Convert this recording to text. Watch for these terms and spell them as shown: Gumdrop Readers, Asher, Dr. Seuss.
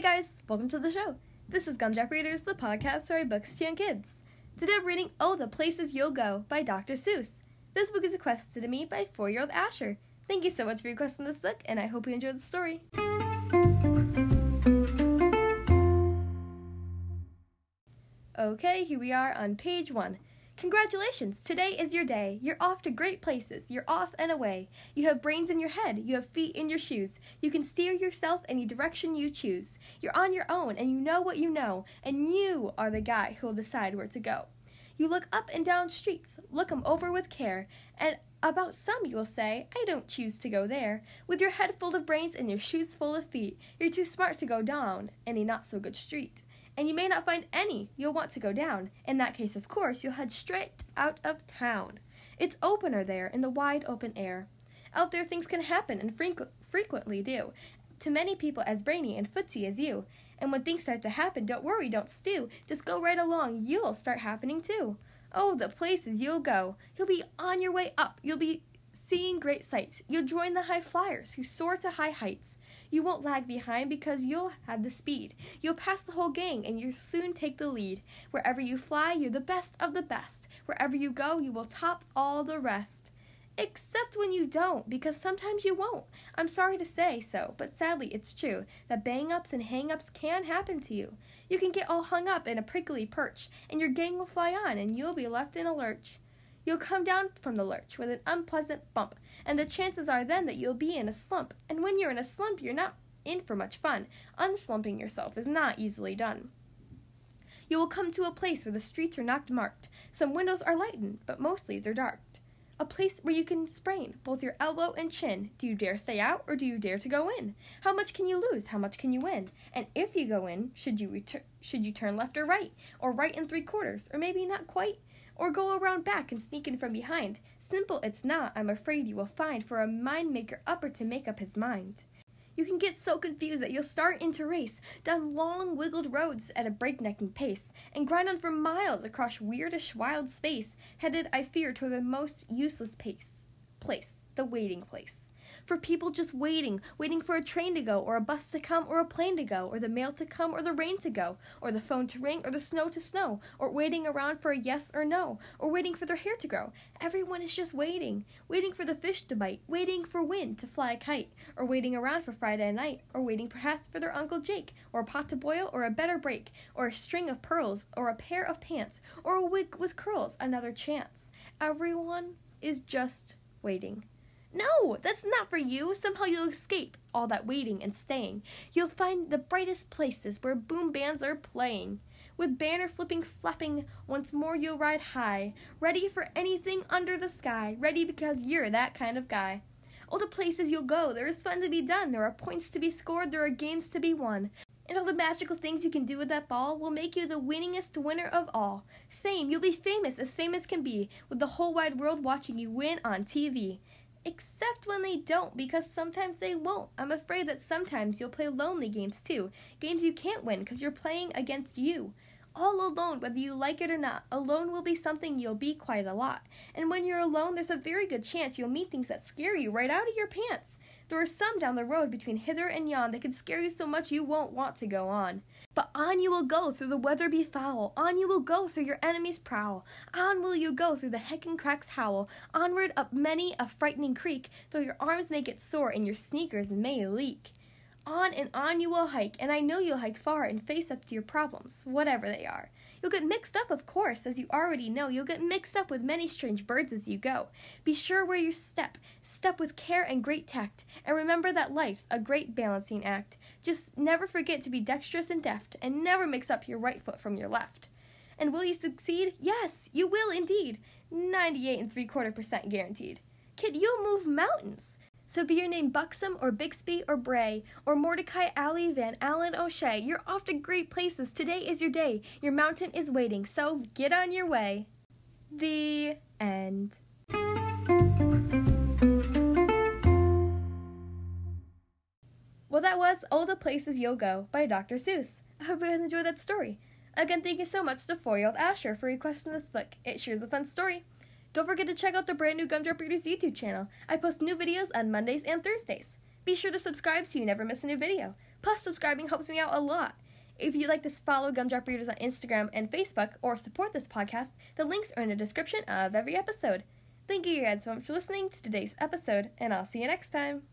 Hey guys, welcome to the show. This is Gumdrop Readers, the podcast where I books to young kids. Today I'm reading Oh, the Places You'll Go by Dr. Seuss. This book is requested to me by 4-year-old Asher. Thank you so much for requesting this book, and I hope you enjoyed the story. Okay, here we are on page 1. Congratulations! Today is your day. You're off to great places. You're off and away. You have brains in your head. You have feet in your shoes. You can steer yourself any direction you choose. You're on your own, and you know what you know, and you are the guy who will decide where to go. You look up and down streets. Look 'em over with care, and about some you will say, I don't choose to go there. With your head full of brains and your shoes full of feet, you're too smart to go down any not-so-good street. And you may not find any you'll want to go down. In that case, of course, you'll head straight out of town. It's opener there in the wide open air. Out there things can happen and frequently do, to many people as brainy and footsy as you. And when things start to happen, don't worry, don't stew. Just go right along, you'll start happening too. Oh, the places you'll go. You'll be on your way up. You'll be seeing great sights. You'll join the high flyers who soar to high heights. You won't lag behind because you'll have the speed. You'll pass the whole gang and you'll soon take the lead. Wherever you fly, you're the best of the best. Wherever you go, you will top all the rest. Except when you don't, because sometimes you won't. I'm sorry to say so, but sadly it's true that bang-ups and hang-ups can happen to you. You can get all hung up in a prickly perch, and your gang will fly on and you'll be left in a lurch. You'll come down from the lurch with an unpleasant bump, and the chances are then that you'll be in a slump, and when you're in a slump, you're not in for much fun. Unslumping yourself is not easily done. You will come to a place where the streets are not marked. Some windows are lightened, but mostly they're dark. A place where you can sprain both your elbow and chin. Do you dare stay out, or do you dare to go in? How much can you lose? How much can you win? And if you go in, should you turn left or right in 3/4, or maybe not quite? Or go around back and sneak in from behind. Simple it's not, I'm afraid you will find, for a mind-maker upper to make up his mind. You can get so confused that you'll start into race, down long wiggled roads at a breaknecking pace, and grind on for miles across weirdish wild space, headed, I fear, toward the most useless place, the waiting place. For people just waiting for a train to go, or a bus to come, or a plane to go, or the mail to come, or the rain to go, or the phone to ring, or the snow to snow, or waiting around for a yes or no, or waiting for their hair to grow. Everyone is just waiting for the fish to bite, waiting for wind to fly a kite, or waiting around for Friday night, or waiting perhaps for their Uncle Jake, or a pot to boil, or a better break, or a string of pearls, or a pair of pants, or a wig with curls, another chance. Everyone is just waiting. No, that's not for you. Somehow you'll escape all that waiting and staying. You'll find the brightest places where boom bands are playing. With banner flipping, flapping, once more you'll ride high. Ready for anything under the sky. Ready because you're that kind of guy. All the places you'll go, there is fun to be done. There are points to be scored. There are games to be won. And all the magical things you can do with that ball will make you the winningest winner of all. Fame, you'll be famous as famous can be, with the whole wide world watching you win on TV. Except when they don't, because sometimes they won't. I'm afraid that sometimes you'll play lonely games too. Games you can't win because you're playing against you. All alone, whether you like it or not. Alone will be something you'll be quite a lot. And when you're alone, there's a very good chance you'll meet things that scare you right out of your pants. There are some down the road between hither and yon that can scare you so much you won't want to go on. But on you will go through the weather be foul. On you will go through your enemy's prowl. On will you go through the heck and cracks howl. Onward up many a frightening creek, though your arms may get sore and your sneakers may leak. On and on you will hike, and I know you'll hike far and face up to your problems, whatever they are. You'll get mixed up, of course, as you already know. You'll get mixed up with many strange birds as you go. Be sure where you step. Step with care and great tact, and remember that life's a great balancing act. Just never forget to be dexterous and deft, and never mix up your right foot from your left. And will you succeed? Yes, you will indeed. 98 3/4% guaranteed. Kid, you'll move mountains. So be your name Buxom or Bixby or Bray or Mordecai Alley Van Allen O'Shea. You're off to great places. Today is your day. Your mountain is waiting, so get on your way. The end. Well, that was All the Places You'll Go by Dr. Seuss. I hope you guys enjoyed that story. Again, thank you so much to 4-year-old Asher for requesting this book. It sure is a fun story. Don't forget to check out the brand new Gumdrop Readers YouTube channel. I post new videos on Mondays and Thursdays. Be sure to subscribe so you never miss a new video. Plus, subscribing helps me out a lot. If you'd like to follow Gumdrop Readers on Instagram and Facebook or support this podcast, the links are in the description of every episode. Thank you guys so much for listening to today's episode, and I'll see you next time.